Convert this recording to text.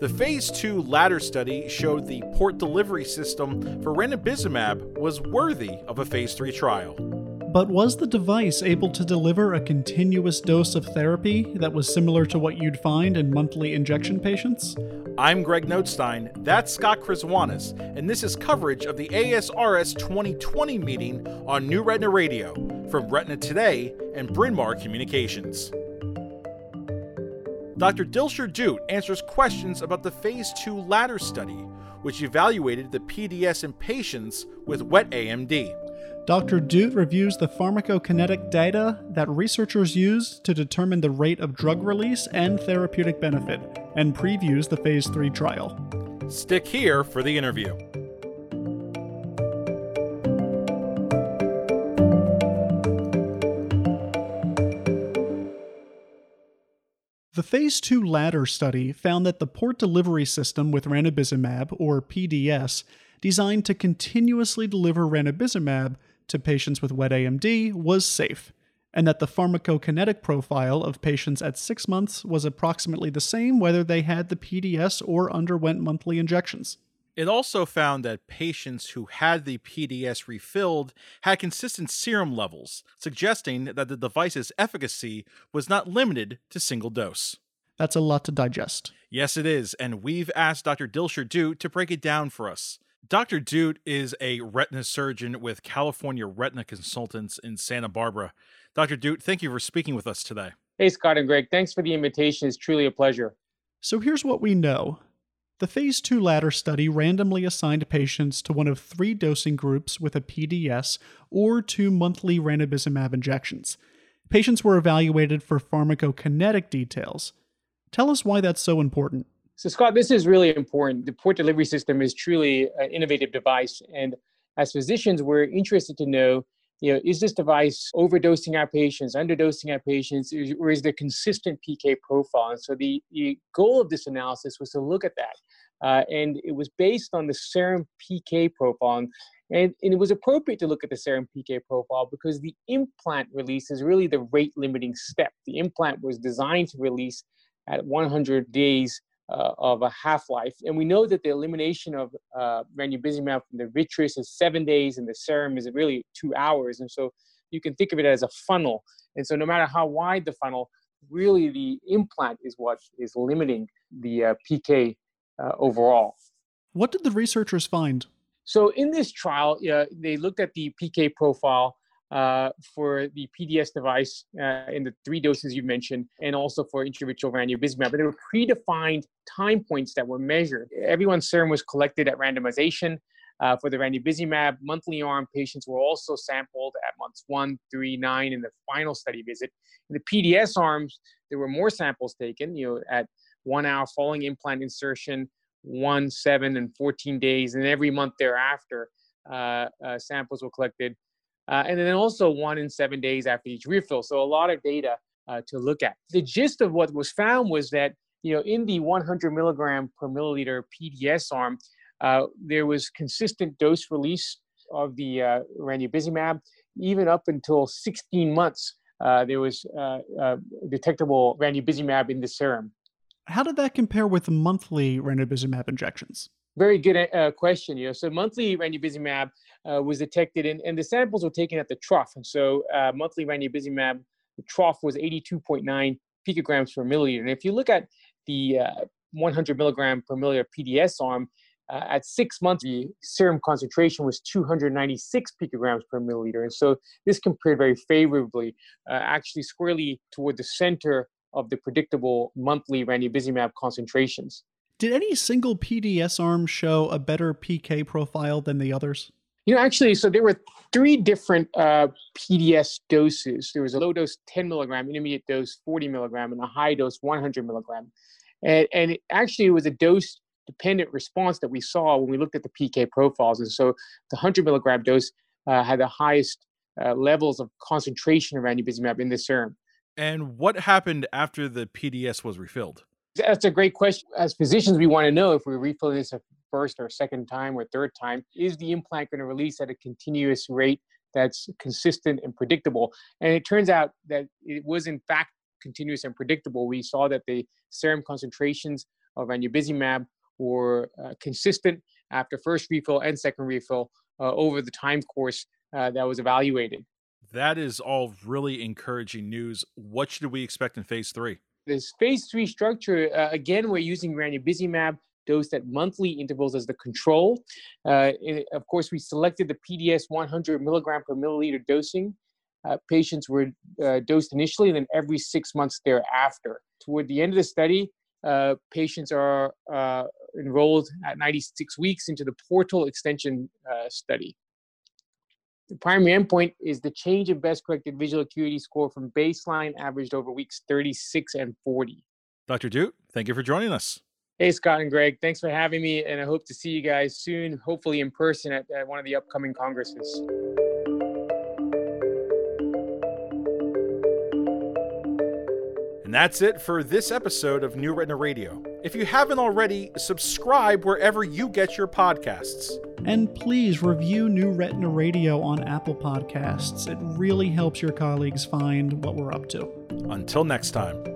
The phase 2 LADDER study showed the port delivery system for ranibizumab was worthy of a phase 3 trial. But was the device able to deliver a continuous dose of therapy that was similar to what you'd find in monthly injection patients? I'm Greg Notestein, that's Scott Kriszwanis, and this is coverage of the ASRS 2020 meeting on New Retina Radio from Retina Today and Bryn Mawr Communications. Dr. Dilsher Dhoot answers questions about the phase 2 LADDER study, which evaluated the PDS in patients with wet AMD. Dr. Dhoot reviews the pharmacokinetic data that researchers used to determine the rate of drug release and therapeutic benefit, and previews the Phase 3 trial. Stick here for the interview. The Phase 2 LADDER study found that the port delivery system with ranibizumab, or PDS, designed to continuously deliver ranibizumab to patients with wet AMD was safe, and that the pharmacokinetic profile of patients at 6 months was approximately the same whether they had the PDS or underwent monthly injections. It also found that patients who had the PDS refilled had consistent serum levels, suggesting that the device's efficacy was not limited to single dose. That's a lot to digest. Yes, it is, and we've asked Dr. Dilsher Dhoot to break it down for us. Dr. Dhoot is a retina surgeon with California Retina Consultants in Santa Barbara. Dr. Dhoot, thank you for speaking with us today. Hey, Scott and Greg. Thanks for the invitation. It's truly a pleasure. So here's what we know. The Phase 2 LADDER study randomly assigned patients to one of 3 dosing groups with a PDS or 2 monthly ranibizumab injections. Patients were evaluated for pharmacokinetic details. Tell us why that's so important. So Scott, this is really important. The port delivery system is truly an innovative device. And as physicians, we're interested to know, is this device overdosing our patients, underdosing our patients, or is there consistent PK profile? And so the goal of this analysis was to look at that. And it was based on the serum PK profile. And it was appropriate to look at the serum PK profile because the implant release is really the rate limiting step. The implant was designed to release at 100 days of a half-life. And we know that the elimination of ranibizumab from the vitreous is 7 days and the serum is really 2 hours. And so you can think of it as a funnel. And so no matter how wide the funnel, really the implant is what is limiting the PK overall. What did the researchers find? So in this trial, they looked at the PK profile for the PDS device in the 3 doses you mentioned, and also for intravitreal ranibizumab. But there were predefined time points that were measured. Everyone's serum was collected at randomization. For the ranibizumab monthly arm, patients were also sampled at months 1, 3, 9, in the final study visit. In the PDS arms, there were more samples taken, at 1 hour following implant insertion, 1, 7, and 14 days, and every month thereafter, samples were collected. And then also 1 and 7 days after each refill. So a lot of data to look at. The gist of what was found was that, in the 100 milligram per milliliter PDS arm, there was consistent dose release of the ranibizumab, even up until 16 months, there was detectable ranibizumab in the serum. How did that compare with monthly ranibizumab injections? Very good question. So monthly ranibizumab was detected, and the samples were taken at the trough. And so monthly ranibizumab, the trough was 82.9 picograms per milliliter. And if you look at the 100 milligram per milliliter PDS arm, at 6 months, the serum concentration was 296 picograms per milliliter. And so this compared very favorably, actually squarely toward the center of the predictable monthly ranibizumab concentrations. Did any single PDS arm show a better PK profile than the others? Actually, so there were 3 different PDS doses. There was a low dose 10 milligram, intermediate dose 40 milligram, and a high dose 100 milligram. And it was a dose-dependent response that we saw when we looked at the PK profiles. And so the 100 milligram dose had the highest levels of concentration of ranibizumab in the serum. And what happened after the PDS was refilled? That's a great question. As physicians, we want to know if we refill this a first or second time or third time, is the implant going to release at a continuous rate that's consistent and predictable? And it turns out that it was in fact continuous and predictable. We saw that the serum concentrations of ranibizumab were consistent after first refill and second refill over the time course that was evaluated. That is all really encouraging news. What should we expect in phase three? This phase three structure, again, we're using ranibizumab dosed at monthly intervals as the control. Of course, we selected the PDS 100 milligram per milliliter dosing. Patients were dosed initially and then every 6 months thereafter. Toward the end of the study, patients are enrolled at 96 weeks into the portal extension study. The primary endpoint is the change in best-corrected visual acuity score from baseline averaged over weeks 36 and 40. Dr. Dhoot, thank you for joining us. Hey, Scott and Greg. Thanks for having me, and I hope to see you guys soon, hopefully in person at one of the upcoming congresses. And that's it for this episode of New Retina Radio. If you haven't already, subscribe wherever you get your podcasts. And please review New Retina Radio on Apple Podcasts. It really helps your colleagues find what we're up to. Until next time.